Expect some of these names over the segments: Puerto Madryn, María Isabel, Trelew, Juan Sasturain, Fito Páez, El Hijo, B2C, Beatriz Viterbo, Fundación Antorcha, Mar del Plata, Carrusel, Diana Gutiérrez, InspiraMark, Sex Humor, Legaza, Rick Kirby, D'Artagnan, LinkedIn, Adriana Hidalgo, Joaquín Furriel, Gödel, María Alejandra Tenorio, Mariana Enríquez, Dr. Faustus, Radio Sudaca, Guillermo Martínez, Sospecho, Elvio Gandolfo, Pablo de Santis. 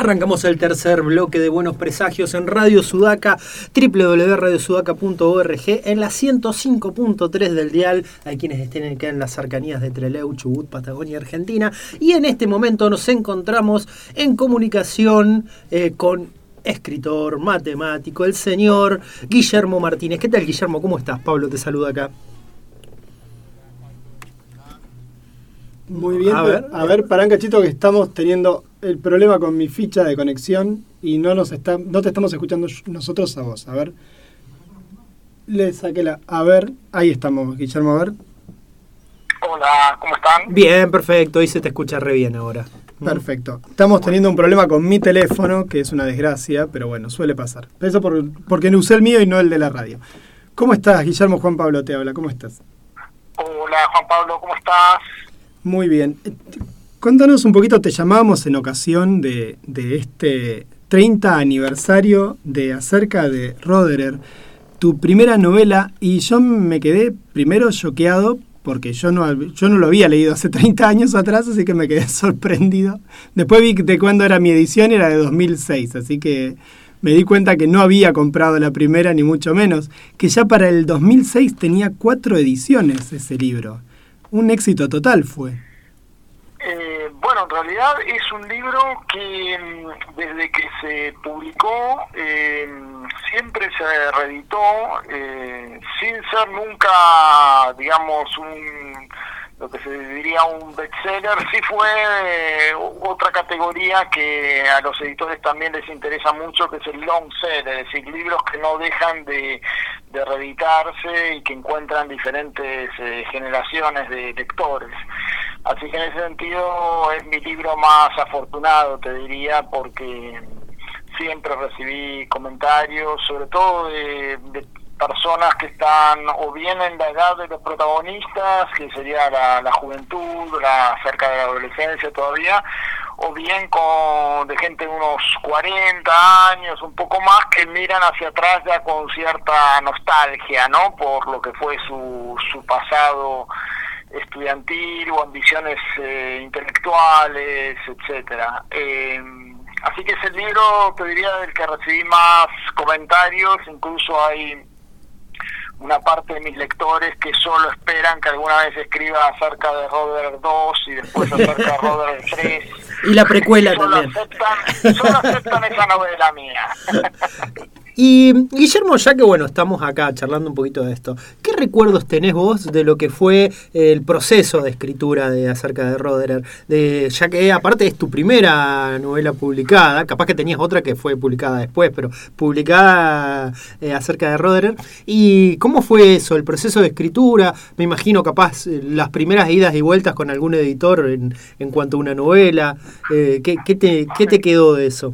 Arrancamos el tercer bloque de Buenos Presagios en Radio Sudaca, www.radiosudaca.org, en la 105.3 del dial. Hay quienes estén en las cercanías de Trelew, Chubut, Patagonia, Argentina. Y en este momento nos encontramos en comunicación con escritor, matemático, el señor Guillermo Martínez. ¿Qué tal, Guillermo? ¿Cómo estás? Pablo te saluda acá. Muy bien, a ver, pará un cachito que estamos teniendo el problema con mi ficha de conexión y no te estamos escuchando nosotros a vos. A ver, le saqué la... A ver, ahí estamos, Guillermo, a ver. Hola, ¿cómo están? Bien, perfecto, ahí se te escucha re bien ahora. Perfecto. Estamos teniendo un problema con mi teléfono, que es una desgracia, pero bueno, suele pasar. Eso porque usé el mío y no el de la radio. ¿Cómo estás, Guillermo? Juan Pablo te habla, ¿cómo estás? Hola, Juan Pablo, ¿cómo estás? Muy bien. Contanos un poquito, te llamamos en ocasión de este 30 aniversario de Acerca de Roderer, tu primera novela, y yo me quedé primero choqueado porque yo no lo había leído hace 30 años atrás, así que me quedé sorprendido. Después vi de cuándo era mi edición, era de 2006, así que me di cuenta que no había comprado la primera, ni mucho menos, que ya para el 2006 tenía 4 ediciones ese libro. Un éxito total fue. Bueno, en realidad es un libro que desde que se publicó siempre se reeditó sin ser nunca, digamos, lo que se diría un bestseller. Sí fue otra categoría que a los editores también les interesa mucho, que es el long seller, es decir, libros que no dejan de reeditarse y que encuentran diferentes generaciones de lectores. Así que en ese sentido es mi libro más afortunado, te diría, porque siempre recibí comentarios, sobre todo de personas que están o bien en la edad de los protagonistas, que sería la juventud, cerca de la adolescencia todavía, o bien de gente de unos 40 años, un poco más, que miran hacia atrás ya con cierta nostalgia, ¿no? Por lo que fue su pasado estudiantil o ambiciones intelectuales, etcétera. Así que es el libro, te diría, del que recibí más comentarios. Incluso hay una parte de mis lectores que solo esperan que alguna vez escriba acerca de Roderer 2 y después acerca de Roderer 3. Y la precuela también. Solo aceptan esa novela mía. Y Guillermo, ya que bueno, estamos acá charlando un poquito de esto, ¿qué recuerdos tenés vos de lo que fue el proceso de escritura de Acerca de Roderer? Ya que aparte es tu primera novela publicada, capaz que tenías otra que fue publicada después, pero publicada Acerca de Roderer. ¿Y cómo fue eso, el proceso de escritura? Me imagino capaz las primeras idas y vueltas con algún editor en cuanto a una novela. ¿Qué te quedó de eso?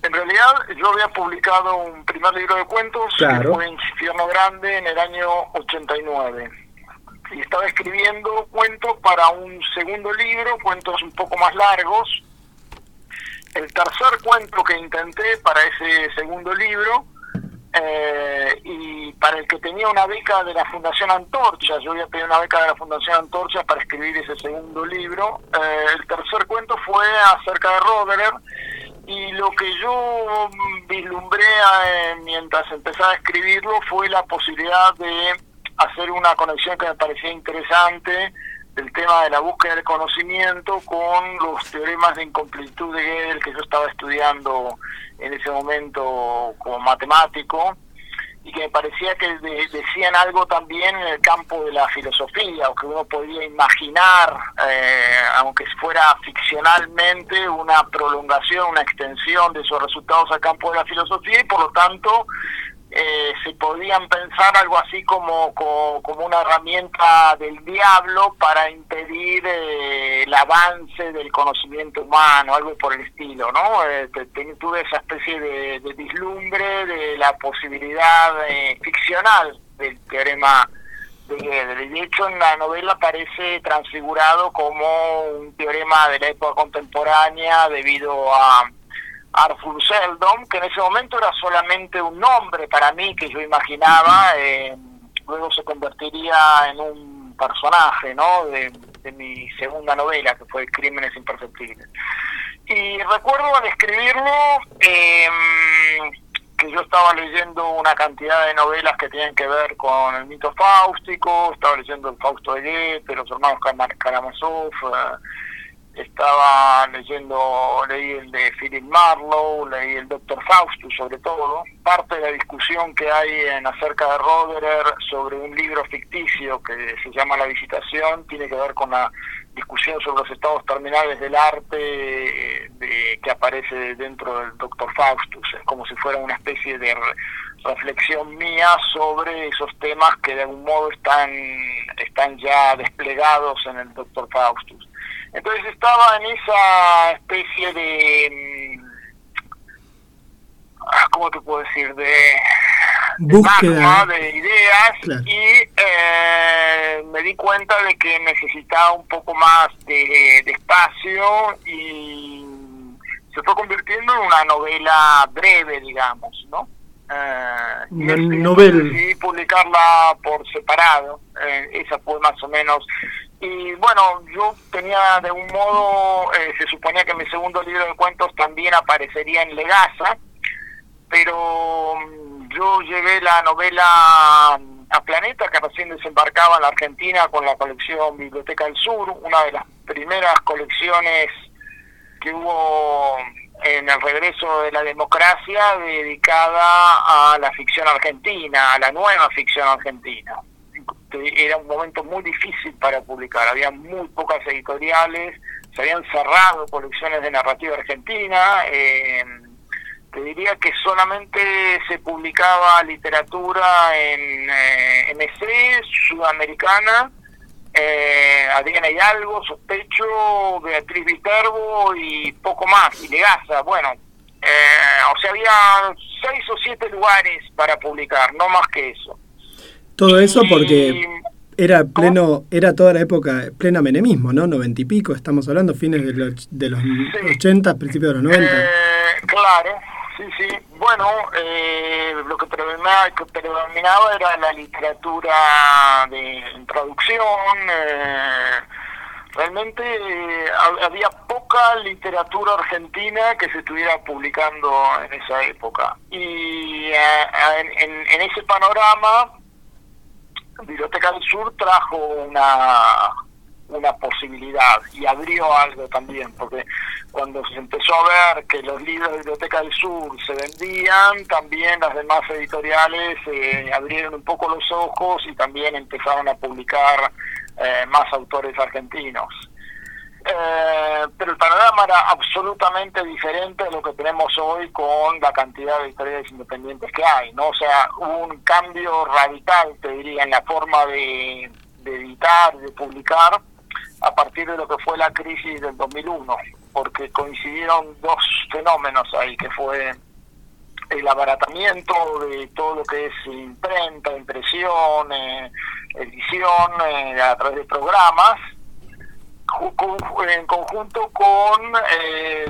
En realidad yo había publicado un primer libro de cuentos, claro, que fue Infierno Grande, en el año 89. Y estaba escribiendo cuentos para un segundo libro, cuentos un poco más largos. El tercer cuento que intenté para ese segundo libro, y para el que tenía una beca de la Fundación Antorcha, yo había pedido una beca de la Fundación Antorcha para escribir ese segundo libro. El tercer cuento fue Acerca de Roderer. Y lo que yo vislumbré mientras empezaba a escribirlo fue la posibilidad de hacer una conexión que me parecía interesante del tema de la búsqueda del conocimiento con los teoremas de incompletud de Gödel que yo estaba estudiando en ese momento como matemático y que me parecía que decían algo también en el campo de la filosofía, o que uno podía imaginar, aunque fuera ficcionalmente, una prolongación, una extensión de esos resultados al campo de la filosofía, y por lo tanto se podían pensar algo así como una herramienta del diablo para impedir el avance del conocimiento humano, algo por el estilo, ¿no? Tuve esa especie de vislumbre de la posibilidad ficcional del teorema de Gödel. De hecho, en la novela aparece transfigurado como un teorema de la época contemporánea debido a Arthur Seldom, que en ese momento era solamente un nombre para mí que yo imaginaba, luego se convertiría en un personaje, ¿no? De de mi segunda novela, que fue Crímenes Imperceptibles. Y recuerdo al escribirlo que yo estaba leyendo una cantidad de novelas que tienen que ver con el mito fáustico, estaba leyendo el Fausto de Goethe, Los hermanos Karamazov, leí el de Philip Marlowe, leí el Dr. Faustus sobre todo. Parte de la discusión que hay en Acerca de Roderer sobre un libro ficticio que se llama La Visitación tiene que ver con la discusión sobre los estados terminales del arte que aparece dentro del Dr. Faustus. Es como si fuera una especie de reflexión mía sobre esos temas que de algún modo están ya desplegados en el Dr. Faustus. Entonces estaba en esa especie de, ¿cómo te puedo decir?, búsqueda de ideas, claro. Y me di cuenta de que necesitaba un poco más de espacio y se fue convirtiendo en una novela breve, digamos, ¿no? Decidí publicarla por separado, esa fue más o menos. Y bueno, yo tenía de un modo, se suponía que mi segundo libro de cuentos también aparecería en Legaza, pero yo llevé la novela a Planeta, que recién desembarcaba en la Argentina con la colección Biblioteca del Sur, una de las primeras colecciones que hubo en el regreso de la democracia dedicada a la ficción argentina, a la nueva ficción argentina. Era un momento muy difícil para publicar, había muy pocas editoriales, se habían cerrado colecciones de narrativa argentina, te diría que solamente se publicaba literatura en ese, Sudamericana, Adriana Hidalgo, Sospecho, Beatriz Viterbo y poco más, y Legaza, bueno, o sea, había 6 o 7 lugares para publicar, no más que eso. Todo eso porque era pleno, era toda la época, plena menemismo, ¿no? 90 y pico, estamos hablando, fines de los 80, principios de los 90. Claro, sí, sí. Bueno, lo que predominaba era la literatura de traducción. Realmente había poca literatura argentina que se estuviera publicando en esa época. Y en ese panorama, Biblioteca del Sur trajo una posibilidad y abrió algo también, porque cuando se empezó a ver que los libros de Biblioteca del Sur se vendían, también las demás editoriales abrieron un poco los ojos y también empezaron a publicar más autores argentinos. Pero el panorama era absolutamente diferente de lo que tenemos hoy con la cantidad de editoriales independientes que hay, ¿no? O sea, hubo un cambio radical, te diría, en la forma de editar, de publicar, a partir de lo que fue la crisis del 2001, porque coincidieron dos fenómenos ahí, que fue el abaratamiento de todo lo que es imprenta, impresión, edición, a través de programas, en conjunto con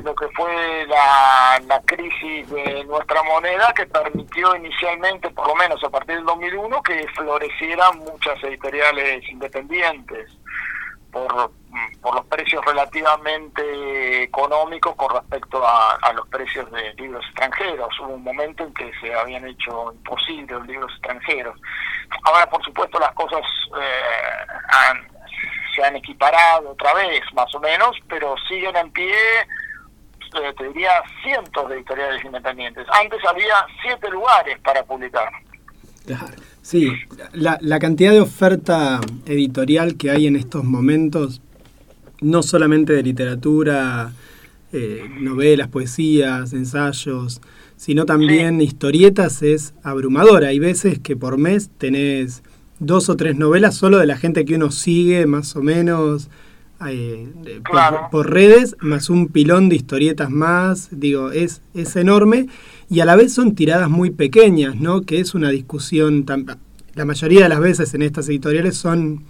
lo que fue la crisis de nuestra moneda, que permitió inicialmente, por lo menos a partir del 2001, que florecieran muchas editoriales independientes por los precios relativamente económicos con respecto a los precios de libros extranjeros. Hubo un momento en que se habían hecho imposibles los libros extranjeros. Ahora, por supuesto, las cosas se han equiparado otra vez, más o menos, pero siguen en pie, te diría, cientos de editoriales independientes. Antes había 7 lugares para publicar. Sí, la cantidad de oferta editorial que hay en estos momentos, no solamente de literatura, novelas, poesías, ensayos, sino también historietas, es abrumadora. Hay veces que por mes tenés 2 o 3 novelas solo de la gente que uno sigue más o menos por redes, más un pilón de historietas más, digo, es enorme, y a la vez son tiradas muy pequeñas, ¿no? Que es una discusión, la mayoría de las veces en estas editoriales son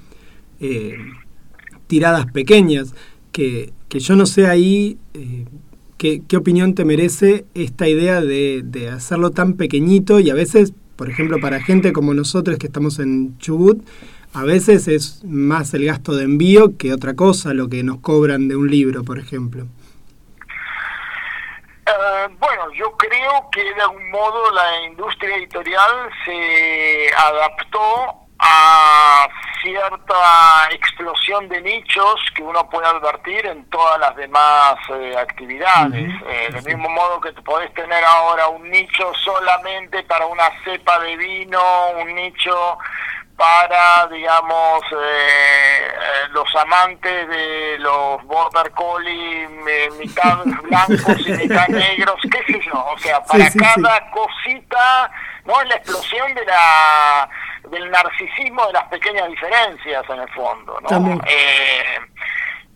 tiradas pequeñas, que yo no sé ahí qué opinión te merece esta idea de hacerlo tan pequeñito, y a veces, por ejemplo, para gente como nosotros que estamos en Chubut, A veces es más el gasto de envío que otra cosa lo que nos cobran de un libro, por ejemplo. Bueno, yo creo que de algún modo la industria editorial se adaptó a cierta explosión de nichos que uno puede advertir en todas las demás actividades. Uh-huh. Del mismo modo que podés tener ahora un nicho solamente para una cepa de vino, un nicho para, digamos, los amantes de los border collie, mitad blancos y mitad negros, qué sé yo, o sea, para cada cosita, ¿no? Es la explosión de del narcisismo de las pequeñas diferencias, en el fondo, ¿no?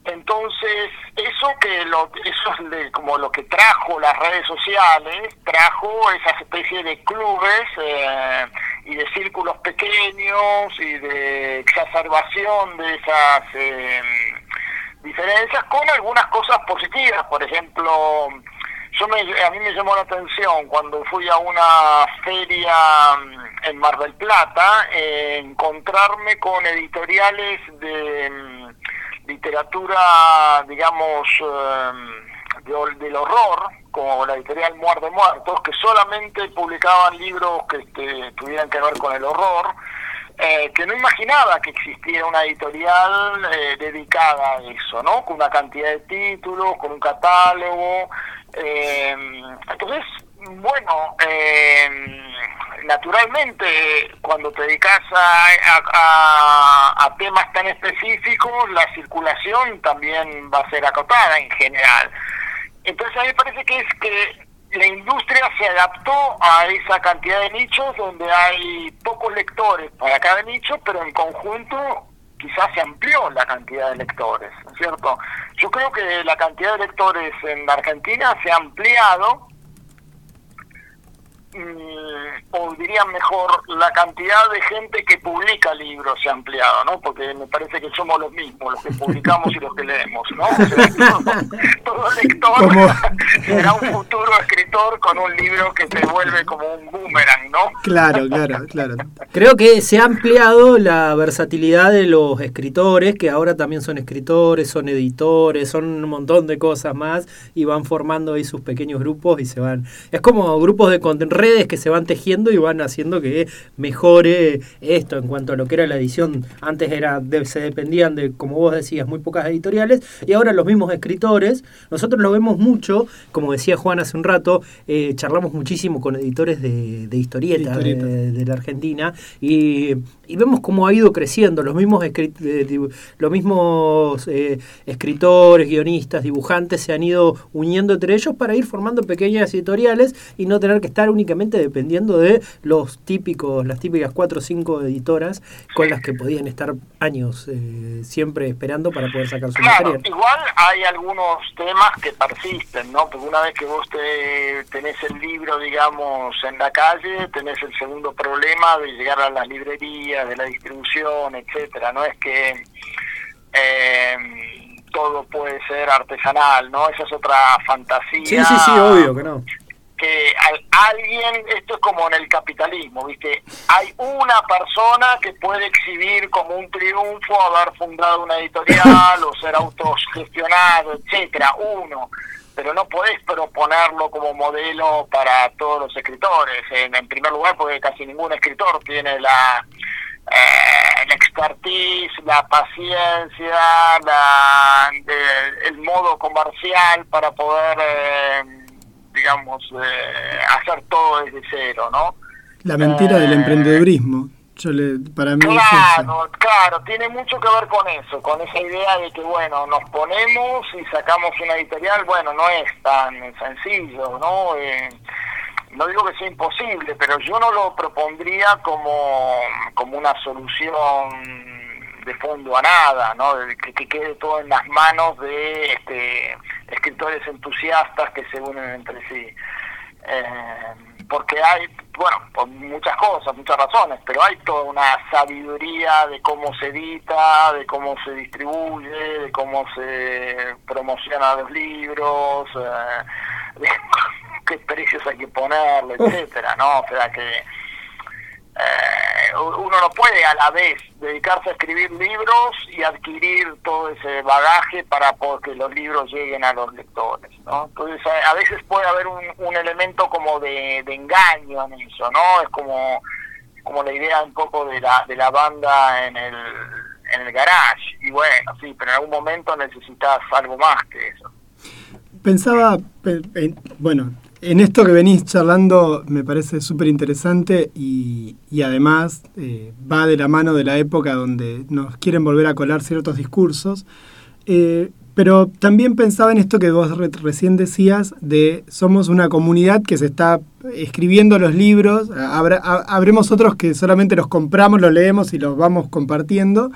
Entonces, eso es como lo que trajo las redes sociales, trajo esas especies de clubes y de círculos pequeños y de exacerbación de esas diferencias, con algunas cosas positivas. Por ejemplo, a mí me llamó la atención cuando fui a una feria en Mar del Plata, encontrarme con editoriales de literatura, digamos, del horror, como la editorial Muerto Muertos, que solamente publicaban libros que tuvieran que ver con el horror, que no imaginaba que existía una editorial dedicada a eso, ¿no? Con una cantidad de títulos, con un catálogo. Entonces, bueno, naturalmente, cuando te dedicas a temas tan específicos, la circulación también va a ser acotada en general. Entonces, a mí me parece que es que la industria se adaptó a esa cantidad de nichos donde hay pocos lectores para cada nicho, pero en conjunto quizás se amplió la cantidad de lectores, ¿no es cierto? Yo creo que la cantidad de lectores en Argentina se ha ampliado, o diría mejor, la cantidad de gente que publica libros se ha ampliado, ¿no? Porque me parece que somos los mismos, los que publicamos y los que leemos, ¿no? O sea, todo lector será un futuro escritor con un libro que se vuelve como un boomerang, ¿no? Claro. Creo que se ha ampliado la versatilidad de los escritores, que ahora también son escritores, son editores, son un montón de cosas más, y van formando ahí sus pequeños grupos y se van. Es como grupos de redes que se van tejiendo y van haciendo que mejore esto en cuanto a lo que era la edición. Antes se dependían de, como vos decías, muy pocas editoriales, y ahora los mismos escritores, nosotros lo vemos mucho, como decía Juan hace un rato, charlamos muchísimo con editores de historietas de la Argentina, y vemos cómo ha ido creciendo los mismos escritores, guionistas, dibujantes se han ido uniendo entre ellos para ir formando pequeñas editoriales y no tener que estar únicamente dependiendo de las típicas 4 o 5 editoras con las que podían estar años siempre esperando para poder sacar su material. Igual hay algunos temas que persisten, ¿no? Porque una vez que vos tenés el libro, digamos, en la calle, tenés el segundo problema de llegar a las librerías, de la distribución, etcétera. No es que todo puede ser artesanal, ¿no? Esa es otra fantasía. Sí, obvio que no. Que alguien, esto es como en el capitalismo, ¿viste? Hay una persona que puede exhibir como un triunfo haber fundado una editorial o ser autogestionado, etcétera, uno, pero no podés proponerlo como modelo para todos los escritores, en primer lugar porque casi ningún escritor tiene la expertise, la paciencia, el modo comercial para poder hacer todo desde cero, ¿no? La mentira del emprendedurismo. Para mí claro, tiene mucho que ver con eso, con esa idea de que, bueno, nos ponemos y sacamos una editorial. Bueno, no es tan sencillo, ¿no? No digo que sea imposible, pero yo no lo propondría como una solución de fondo a nada, ¿no? Que quede todo en las manos de escritores entusiastas que se unen entre sí. Porque hay, bueno, por muchas cosas, muchas razones, pero hay toda una sabiduría de cómo se edita, de cómo se distribuye, de cómo se promocionan los libros, de qué precios hay que ponerle, etcétera, ¿no? O sea que uno no puede a la vez dedicarse a escribir libros y adquirir todo ese bagaje para que los libros lleguen a los lectores, ¿no? Entonces a veces puede haber un elemento como de engaño en eso, ¿no? Es como la idea un poco de la banda en el garage, y bueno, sí, pero en algún momento necesitas algo más que eso. Pensaba, en esto que venís charlando me parece súper interesante y además va de la mano de la época donde nos quieren volver a colar ciertos discursos, pero también pensaba en esto que vos recién decías de somos una comunidad que se está escribiendo los libros, habremos otros que solamente los compramos, los leemos y los vamos compartiendo,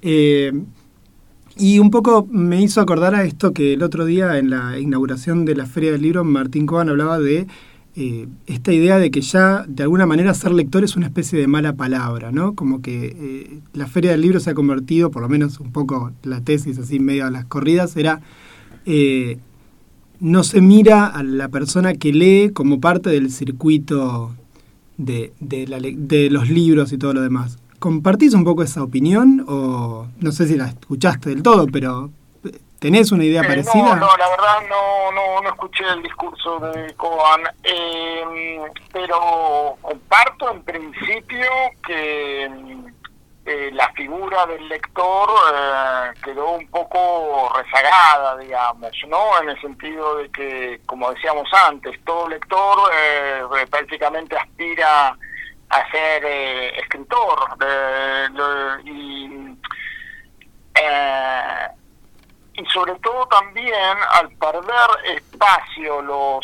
y un poco me hizo acordar a esto que el otro día en la inauguración de la Feria del Libro Martín Cobán hablaba de esta idea de que ya de alguna manera ser lector es una especie de mala palabra, ¿no? Como que la Feria del Libro se ha convertido, por lo menos un poco la tesis así medio a las corridas, era no se mira a la persona que lee como parte del circuito de los libros y todo lo demás. ¿Compartís un poco esa opinión? O no sé si la escuchaste del todo, pero ¿tenés una idea parecida? No, la verdad no escuché el discurso de Cobán, pero comparto en principio que la figura del lector quedó un poco rezagada, digamos, ¿no? En el sentido de que, como decíamos antes, todo lector prácticamente aspira a ser escritor, y sobre todo también al perder espacio lo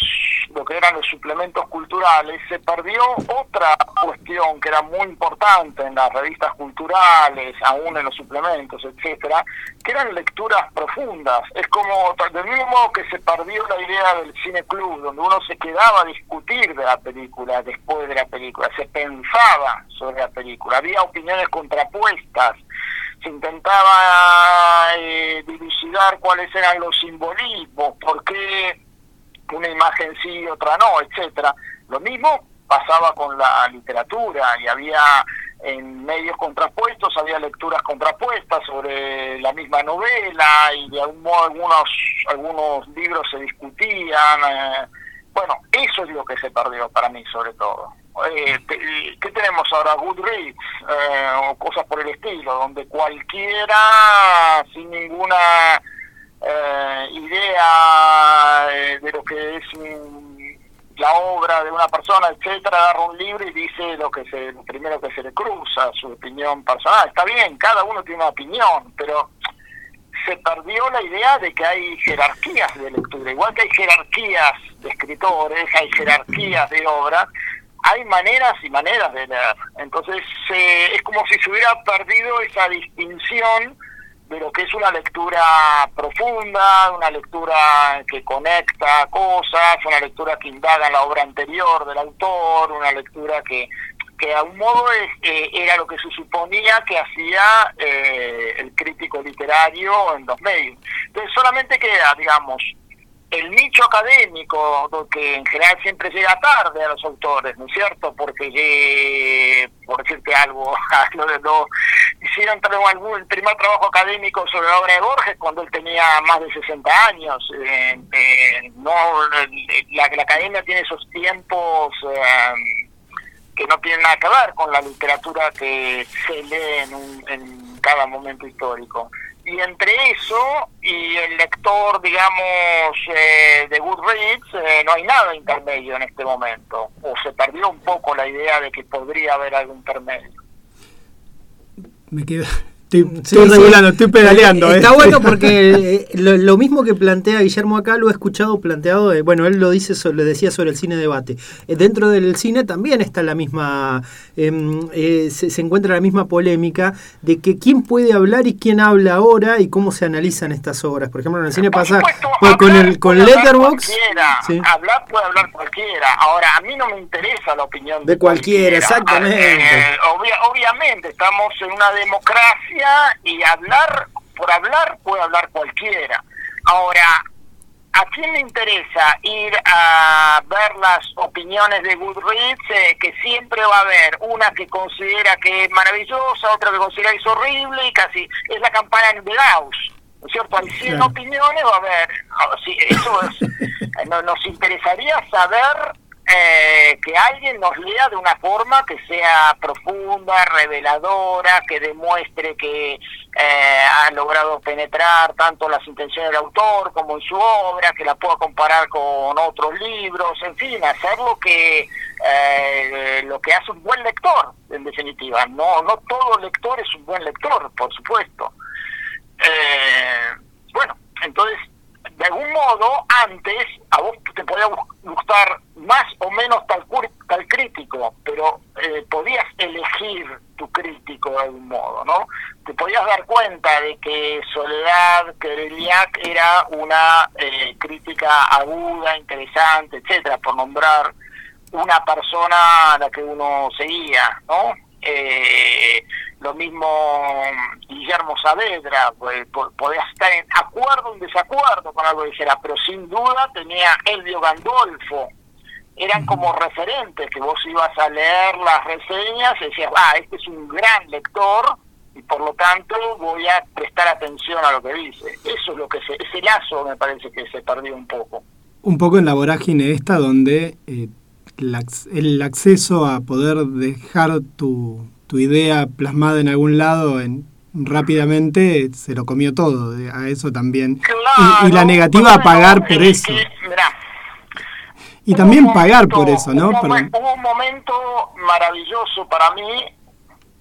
que eran los suplementos culturales, se perdió otra cuestión que era muy importante en las revistas culturales, aún en los suplementos, etcétera, que eran lecturas profundas. Es como, del mismo modo que se perdió la idea del cine club, donde uno se quedaba a discutir de la película, después de la película, se pensaba sobre la película, había opiniones contrapuestas, se intentaba dilucidar cuáles eran los simbolismos, por qué una imagen sí, otra no, etcétera. Lo mismo pasaba con la literatura, y había en medios contrapuestos, había lecturas contrapuestas sobre la misma novela, y de algún modo algunos libros se discutían. Bueno, eso es lo que se perdió para mí, sobre todo. ¿Qué tenemos ahora? Goodreads, o cosas por el estilo, donde cualquiera, sin ninguna idea de lo que es la obra de una persona, etcétera, agarra un libro y dice lo primero que se le cruza, su opinión personal. Está bien, cada uno tiene una opinión, pero se perdió la idea de que hay jerarquías de lectura. Igual que hay jerarquías de escritores, hay jerarquías de obras, hay maneras y maneras de leer. Entonces es como si se hubiera perdido esa distinción de lo que es una lectura profunda, una lectura que conecta cosas, una lectura que indaga la obra anterior del autor, una lectura que a un modo era lo que se suponía que hacía el crítico literario en los medios. Entonces solamente queda, digamos, el nicho académico, que en general siempre llega tarde a los autores, ¿no es cierto? Porque, por decirte algo, no hicieron el primer trabajo académico sobre la obra de Borges cuando él tenía más de 60 años. La academia tiene esos tiempos que no tienen nada que ver con la literatura que se lee en cada momento histórico. Y entre eso y el lector, digamos, de Goodreads, no hay nada intermedio en este momento. O se perdió un poco la idea de que podría haber algo intermedio. Me quedo. Estoy regulando, estoy pedaleando. Está bueno porque lo mismo que plantea Guillermo acá lo he escuchado planteado. Él lo dice, lo decía sobre el cine debate. Dentro del cine también está la misma. Se encuentra la misma polémica de que quién puede hablar y quién habla ahora y cómo se analizan estas obras. Por ejemplo, en el cine pasa con Letterboxd. Sí. Hablar puede hablar cualquiera. Ahora, a mí no me interesa la opinión de cualquiera. Exactamente. Obviamente, estamos en una democracia. Y hablar, por hablar, puede hablar cualquiera. Ahora, ¿A quién le interesa ir a ver las opiniones de Goodreads? Que siempre va a haber una que considera que es maravillosa, otra que considera que es horrible, y casi es la campana de Gauss, ¿no es cierto? Hay 100 opiniones, va a haber... Eso es, nos interesaría saber que alguien nos lea de una forma que sea profunda, reveladora, que demuestre que ha logrado penetrar tanto las intenciones del autor como en su obra, que la pueda comparar con otros libros, en fin, hacer lo que hace un buen lector, en definitiva. No todo lector es un buen lector, por supuesto. Bueno, entonces, de algún modo, antes a vos te podía gustar más o menos tal crítico, pero podías elegir tu crítico de algún modo, ¿no? Te podías dar cuenta de que Soledad Kereliak era una crítica aguda, interesante, etcétera, por nombrar una persona a la que uno seguía, ¿no? Lo mismo Guillermo Saavedra, podías estar en acuerdo o en desacuerdo con algo que dijera, pero sin duda tenía Elvio Gandolfo. Eran como referentes que vos ibas a leer las reseñas y decías, este es un gran lector y por lo tanto voy a prestar atención a lo que dice. Eso es lo que ese lazo me parece que se perdió un poco. Un poco en la vorágine esta donde el acceso a poder dejar tu idea plasmada en algún lado rápidamente se lo comió todo, a eso también. Claro, y la negativa a pagar por eso. Y también pagar por eso, ¿no? Hubo un momento maravilloso para mí,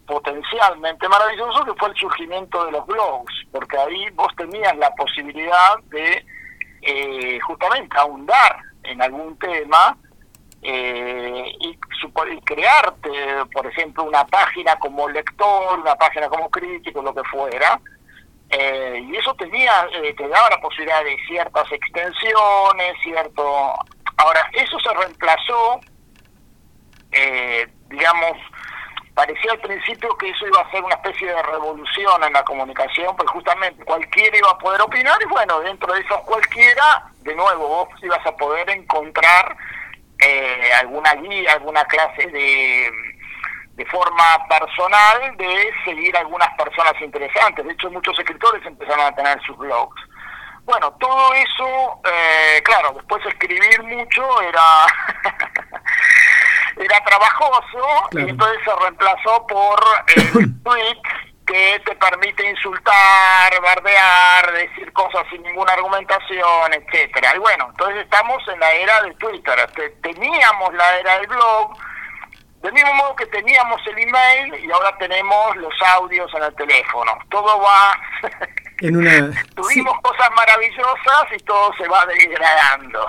potencialmente maravilloso, que fue el surgimiento de los blogs, porque ahí vos tenías la posibilidad de justamente ahondar en algún tema y crearte, por ejemplo, una página como lector, una página como crítico, lo que fuera. Y eso te daba la posibilidad de ciertas extensiones, cierto... Ahora, eso se reemplazó, digamos, parecía al principio que eso iba a ser una especie de revolución en la comunicación, pues justamente cualquiera iba a poder opinar y bueno, dentro de esos cualquiera, de nuevo, vos ibas a poder encontrar alguna guía, alguna clase de forma personal de seguir algunas personas interesantes. De hecho, muchos escritores empezaron a tener sus blogs. Bueno, todo eso, claro, después escribir mucho era trabajoso, claro. Y entonces se reemplazó por el tweet que te permite insultar, bardear, decir cosas sin ninguna argumentación, etcétera. Y bueno, entonces estamos en la era de Twitter. Teníamos la era del blog, del mismo modo que teníamos el email y ahora tenemos los audios en el teléfono. Todo va... Tuvimos cosas maravillosas y todo se va degradando.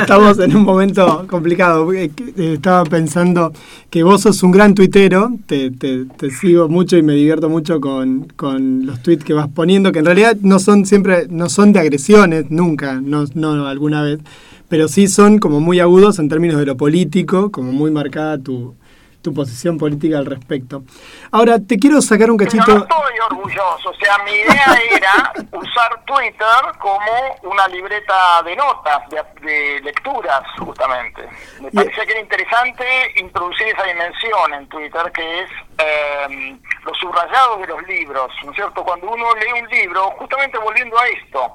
Estamos en un momento complicado. Estaba pensando que vos sos un gran tuitero, te sigo mucho y me divierto mucho con los tweets que vas poniendo, que en realidad no son de agresiones, nunca, no alguna vez, pero sí son como muy agudos en términos de lo político, como muy marcada tu posición política al respecto. Ahora, te quiero sacar un cachito... Pero no estoy orgulloso, o sea, mi idea era usar Twitter como una libreta de notas, de lecturas, justamente. Me parecía que era interesante introducir esa dimensión en Twitter, que es los subrayados de los libros, ¿no es cierto? Cuando uno lee un libro, justamente volviendo a esto...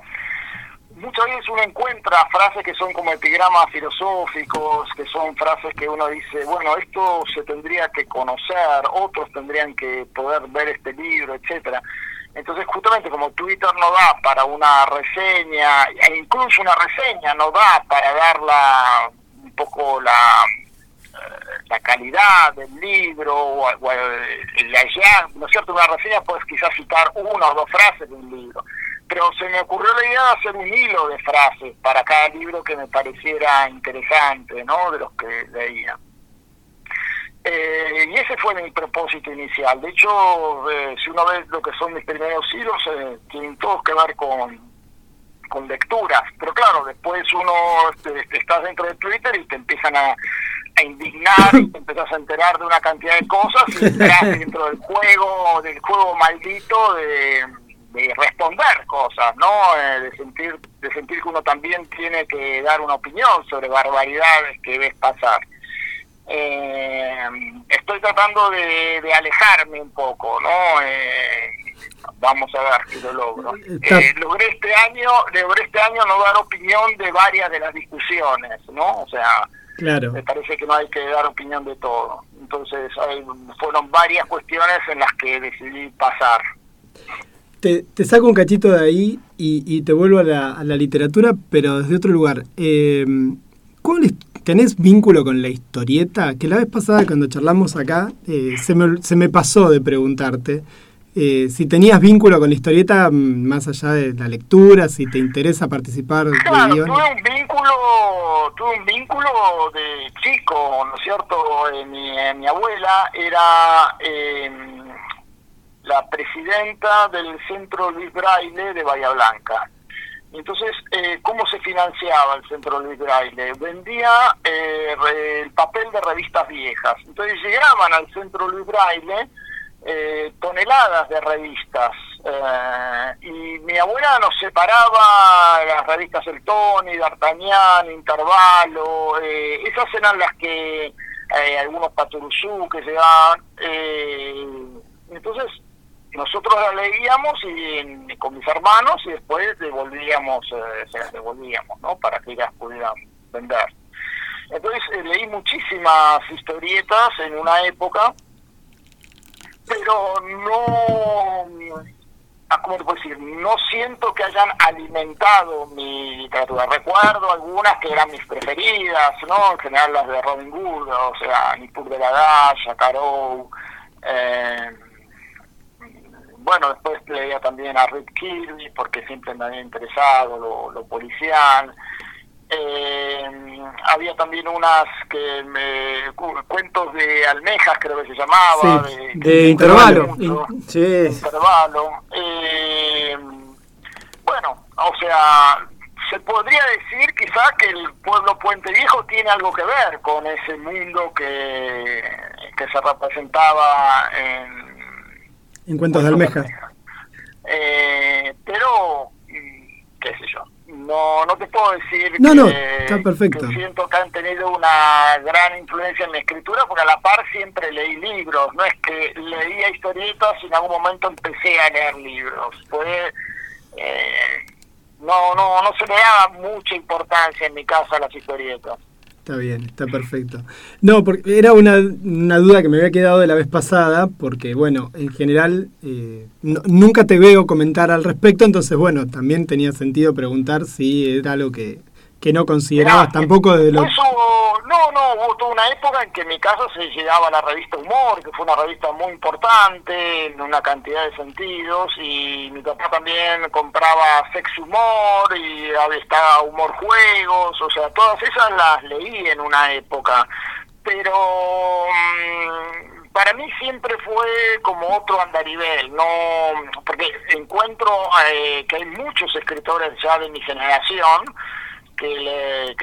Muchas veces uno encuentra frases que son como epigramas filosóficos, que son frases que uno dice, bueno, esto se tendría que conocer, otros tendrían que poder ver este libro, etcétera. Entonces, justamente como Twitter no da para una reseña, e incluso una reseña no da para dar un poco la calidad del libro o el hallazgo, ¿no es cierto? Una reseña puedes quizás citar una o dos frases de un libro. Pero se me ocurrió la idea de hacer un hilo de frases para cada libro que me pareciera interesante, ¿no? De los que leía. Y ese fue mi propósito inicial. De hecho, si uno ve lo que son mis primeros hilos, tienen todos que ver con lecturas. Pero claro, después uno estás dentro de Twitter y te empiezan a indignar y te empezás a enterar de una cantidad de cosas y entras dentro del juego maldito de responder cosas, ¿no? De sentir, de sentir que uno también tiene que dar una opinión sobre barbaridades que ves pasar. Estoy tratando de alejarme un poco, ¿no? Vamos a ver si lo logro. Logré este año no dar opinión de varias de las discusiones, ¿no? O sea, claro. Me parece que no hay que dar opinión de todo. Entonces, fueron varias cuestiones en las que decidí pasar. Te saco un cachito de ahí y te vuelvo a la literatura, pero desde otro lugar. ¿Tenés vínculo con la historieta? Que la vez pasada cuando charlamos acá se me pasó de preguntarte si tenías vínculo con la historieta más allá de la lectura, si te interesa participar. Claro, tuve un vínculo de chico, ¿no es cierto? Mi abuela era... la presidenta del Centro Luis Braille de Bahía Blanca. Entonces, ¿cómo se financiaba el Centro Luis Braille? Vendía el papel de revistas viejas. Entonces llegaban al Centro Luis Braille toneladas de revistas. Y mi abuela nos separaba las revistas El Tony, D'Artagnan, Intervalo. Esas eran las que algunos paturuzú que llegaban. Entonces, nosotros la leíamos y con mis hermanos y después se las devolvíamos, ¿no? Para que ellas pudieran vender. Entonces leí muchísimas historietas en una época, pero no siento que hayan alimentado mi literatura. Recuerdo algunas que eran mis preferidas, ¿no? En general las de Robin Hood, o sea, Nipur de la Daya, Carou. Bueno, después leía también a Rick Kirby, porque siempre me había interesado lo policial. Había también unas que cuentos de almejas, creo que se llamaba. Sí, de Intervalo. Intervalo. Bueno, o sea, se podría decir quizá que el pueblo Puente Viejo tiene algo que ver con ese mundo que se representaba en cuentos de almejas. Pero, qué sé yo, no te puedo decir está perfecto. Que siento que han tenido una gran influencia en mi escritura, porque a la par siempre leí libros. No es que leía historietas y en algún momento empecé a leer libros. Fue... No se le daba mucha importancia en mi casa a las historietas. Está bien, está perfecto. No, porque era una duda que me había quedado de la vez pasada, porque, bueno, en general nunca te veo comentar al respecto, entonces, bueno, también tenía sentido preguntar si era algo que no considerabas tampoco de lo... Hubo toda una época en que en mi casa se llegaba a la revista Humor, que fue una revista muy importante, en una cantidad de sentidos, y mi papá también compraba Sex Humor, y estaba Humor Juegos, o sea, todas esas las leí en una época, pero... para mí siempre fue como otro andarivel, no, porque encuentro que hay muchos escritores ya de mi generación que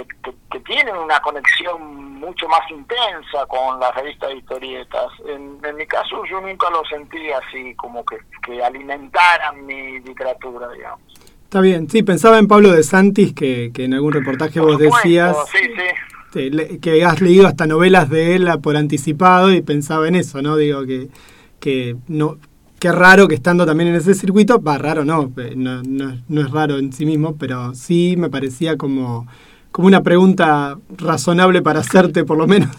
tienen una conexión mucho más intensa con las revistas de historietas. En mi caso yo nunca lo sentí así, como que alimentaran mi literatura, digamos. Está bien, sí, pensaba en Pablo de Santis, que en algún reportaje por vos supuesto, decías... Sí. Que has leído hasta novelas de él por anticipado y pensaba en eso, ¿no? Digo que no... Qué raro que estando también en ese circuito, no es raro en sí mismo, pero sí me parecía como una pregunta razonable para hacerte, por lo menos,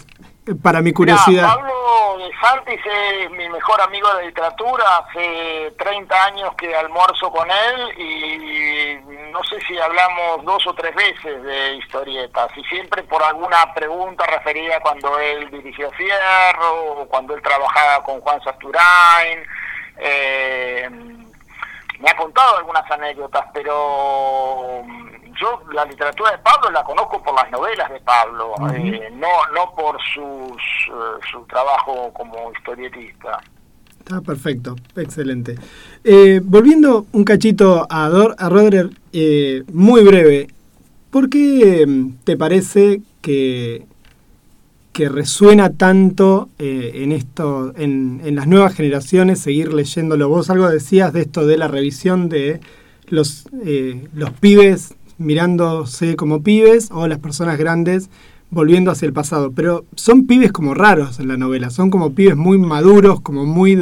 para mi curiosidad. Mira, Pablo de Santis es mi mejor amigo de literatura, hace 30 años que almuerzo con él y no sé si hablamos 2 o 3 veces de historietas, y siempre por alguna pregunta referida cuando él dirigió Fierro, o cuando él trabajaba con Juan Sasturain. Me ha contado algunas anécdotas, pero yo la literatura de Pablo la conozco por las novelas de Pablo, uh-huh. No por su trabajo como historietista. Está perfecto, excelente. Volviendo un cachito a Roderer, muy breve, ¿por qué te parece que resuena tanto en esto, en las nuevas generaciones, seguir leyéndolo? Vos algo decías de esto de la revisión de los pibes mirándose como pibes o las personas grandes volviendo hacia el pasado. Pero son pibes como raros en la novela, son como pibes muy maduros, como muy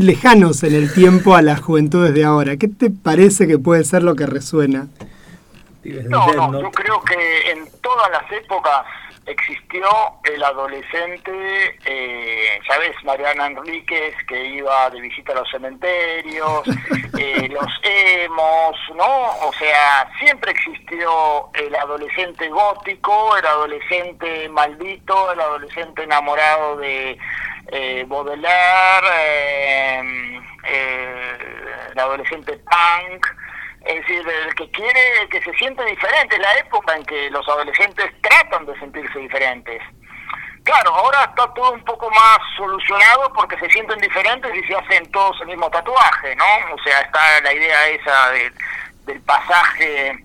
lejanos en el tiempo a las juventudes de ahora. ¿Qué te parece que puede ser lo que resuena? No, yo creo que en todas las épocas existió el adolescente, ya ves, Mariana Enríquez, que iba de visita a los cementerios, los emos, ¿no? O sea, siempre existió el adolescente gótico, el adolescente maldito, el adolescente enamorado de Baudelaire, el adolescente punk. Es decir, el que quiere, el que se siente diferente, es la época en que los adolescentes tratan de sentirse diferentes. Claro, ahora está todo un poco más solucionado porque se sienten diferentes y se hacen todos el mismo tatuaje, ¿no? O sea, está la idea esa del pasaje.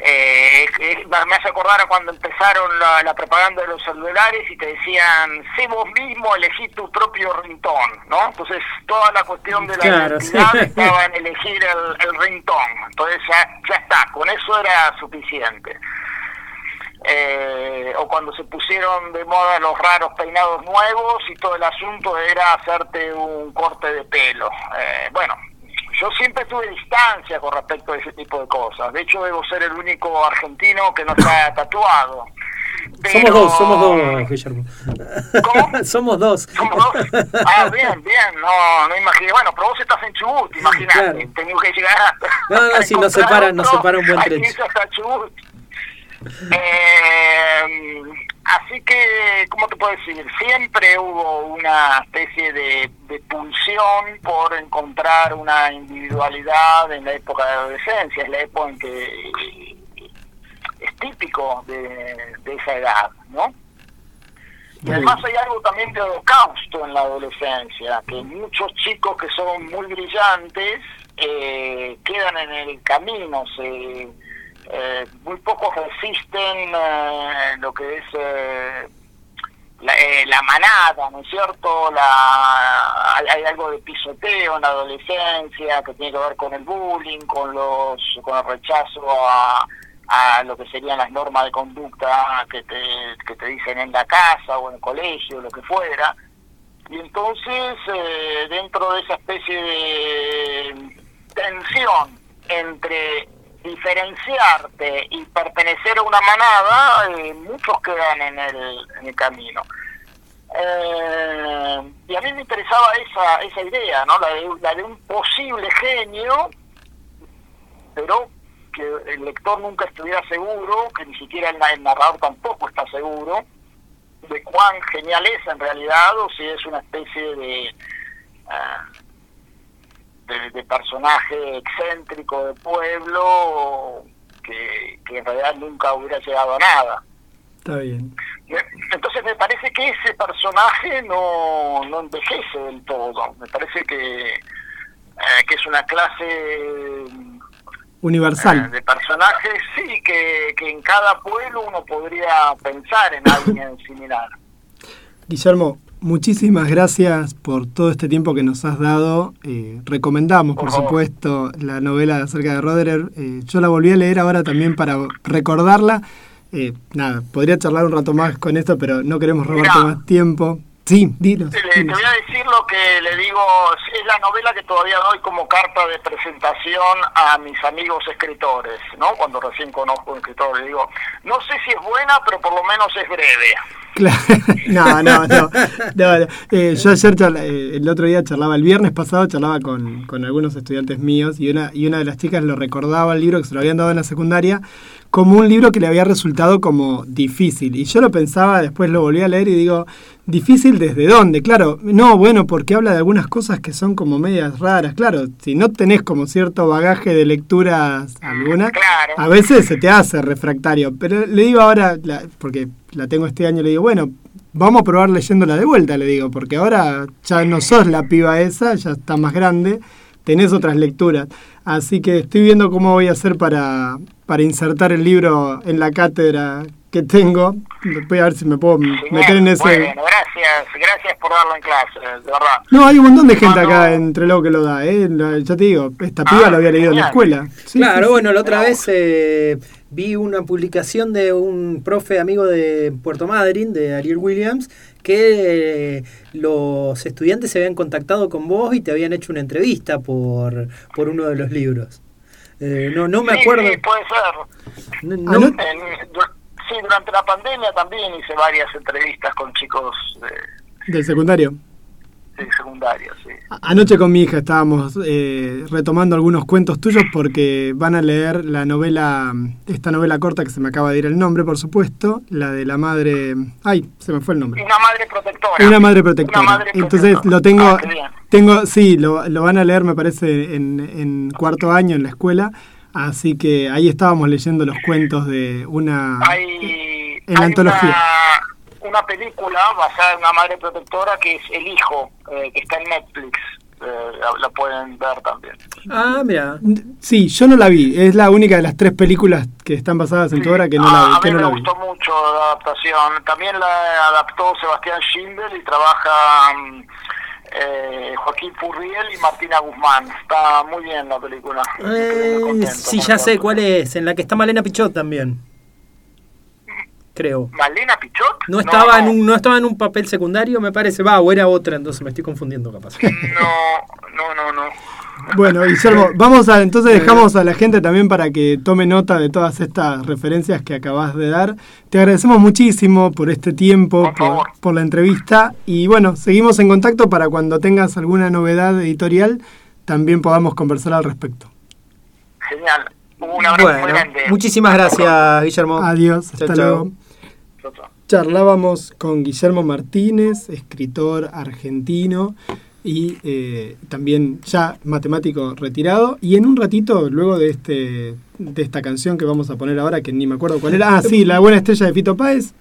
Me hace acordar a cuando empezaron la propaganda de los celulares y te decían, sé vos mismo, elegí tu propio ringtone, ¿no? Entonces toda la cuestión de la identidad estaba en elegir el ringtone. Entonces ya está, con eso era suficiente. O cuando se pusieron de moda los raros peinados nuevos y todo el asunto era hacerte un corte de pelo. Bueno, yo siempre tuve distancia con respecto a ese tipo de cosas. De hecho, debo ser el único argentino que no está tatuado. Pero... Somos dos, Guillermo. ¿Cómo? Somos dos. Ah, bien. No imaginé. Bueno, pero vos estás en Chubut, imaginate. Claro. Tengo que llegar hasta... No, si nos separa un buen tren. Aquí hasta Chubut. Así que, ¿cómo te puedo decir? Siempre hubo una especie de pulsión por encontrar una individualidad en la época de la adolescencia. Es la época en que es típico de esa edad, ¿no? Y además hay algo también de holocausto en la adolescencia, que muchos chicos que son muy brillantes quedan en el camino, muy pocos resisten lo que es la manada, ¿no es cierto? Hay algo de pisoteo en la adolescencia que tiene que ver con el bullying, con el rechazo a lo que serían las normas de conducta que te dicen en la casa o en el colegio, lo que fuera. Y entonces, dentro de esa especie de tensión entre diferenciarte y pertenecer a una manada, muchos quedan en el camino. Y a mí me interesaba esa idea, ¿no? La de un posible genio, pero que el lector nunca estuviera seguro, que ni siquiera el narrador tampoco está seguro de cuán genial es en realidad, o si es una especie de personaje excéntrico de pueblo que en realidad nunca hubiera llegado a nada. Está bien. Entonces me parece que ese personaje no envejece del todo. Me parece que es una clase universal de personajes, sí, que en cada pueblo uno podría pensar en alguien similar. Guillermo, muchísimas gracias por todo este tiempo que nos has dado. Recomendamos, por supuesto, la novela Acerca de Roderer. Yo la volví a leer ahora también para recordarla. Podría charlar un rato más con esto, pero no queremos robarte más tiempo. Sí, dinos. Te voy a decir lo que le digo. Es la novela que todavía doy como carta de presentación a mis amigos escritores, ¿no? Cuando recién conozco a un escritor, le digo, no sé si es buena, pero por lo menos es breve. Claro. No. Yo ayer, el otro día el viernes pasado, charlaba con algunos estudiantes míos y una de las chicas lo recordaba el libro que se lo habían dado en la secundaria como un libro que le había resultado como difícil. Y yo lo pensaba, después lo volví a leer y digo, ¿difícil desde dónde? Claro, no, bueno, porque habla de algunas cosas que son como medias raras. Claro, si no tenés como cierto bagaje de lecturas alguna, claro, a veces se te hace refractario. Pero le digo ahora, porque la tengo este año, le digo, bueno, vamos a probar leyéndola de vuelta, le digo, porque ahora ya no sos la piba esa, ya estás más grande, tenés otras lecturas. Así que estoy viendo cómo voy a hacer para insertar el libro en la cátedra que tengo. Voy a ver si me puedo meter en ese... Bueno, gracias por darlo en clase, de verdad. No, hay un montón de gente acá en Trelew que lo da, ya te digo, esta piba la había leído genial. En la escuela. Sí, claro, sí. Bueno, la otra vez vi una publicación de un profe amigo de Puerto Madryn, de Ariel Williams, que los estudiantes se habían contactado con vos y te habían hecho una entrevista por uno de los libros. No me acuerdo. Sí, puede ser. Sí, durante la pandemia también hice varias entrevistas con chicos del secundario. Del secundario, sí. Anoche con mi hija estábamos retomando algunos cuentos tuyos porque van a leer la novela, esta novela corta que se me acaba de ir el nombre, por supuesto, la de la madre... Ay, se me fue el nombre. Una madre protectora. Entonces lo tengo... sí, lo van a leer, me parece, en cuarto año en la escuela. Así que ahí estábamos leyendo los cuentos de una... Hay antología. Una película basada en Una madre protectora que es El hijo, que está en Netflix. La pueden ver también. Ah, mira. Sí, yo no la vi. Es la única de las tres películas que están basadas en tu obra que no la vi. A mí me gustó mucho la adaptación. También la adaptó Sebastián Schindler y trabaja... Joaquín Furriel y Martina Guzmán. Está muy bien la película. Sí, ya sé cuál es. En la que está Malena Pichot también. Creo. ¿Malena Pichot? No estaba en un papel secundario, me parece. O era otra, entonces me estoy confundiendo, capaz. No. Bueno, Guillermo, entonces dejamos a la gente también para que tome nota de todas estas referencias que acabas de dar. Te agradecemos muchísimo por este tiempo, por la entrevista, y bueno, seguimos en contacto para cuando tengas alguna novedad editorial también podamos conversar al respecto. Genial, un abrazo grande. Muchísimas gracias, Guillermo. Adiós, hasta luego. Chau. Charlábamos con Guillermo Martínez, escritor argentino, y también ya matemático retirado, y en un ratito, luego de esta canción que vamos a poner ahora, que ni me acuerdo cuál era, La buena estrella de Fito Páez,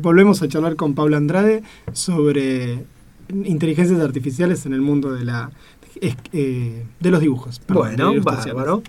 volvemos a charlar con Paula Andrade sobre inteligencias artificiales en el mundo de los dibujos. Bueno, bárbaro.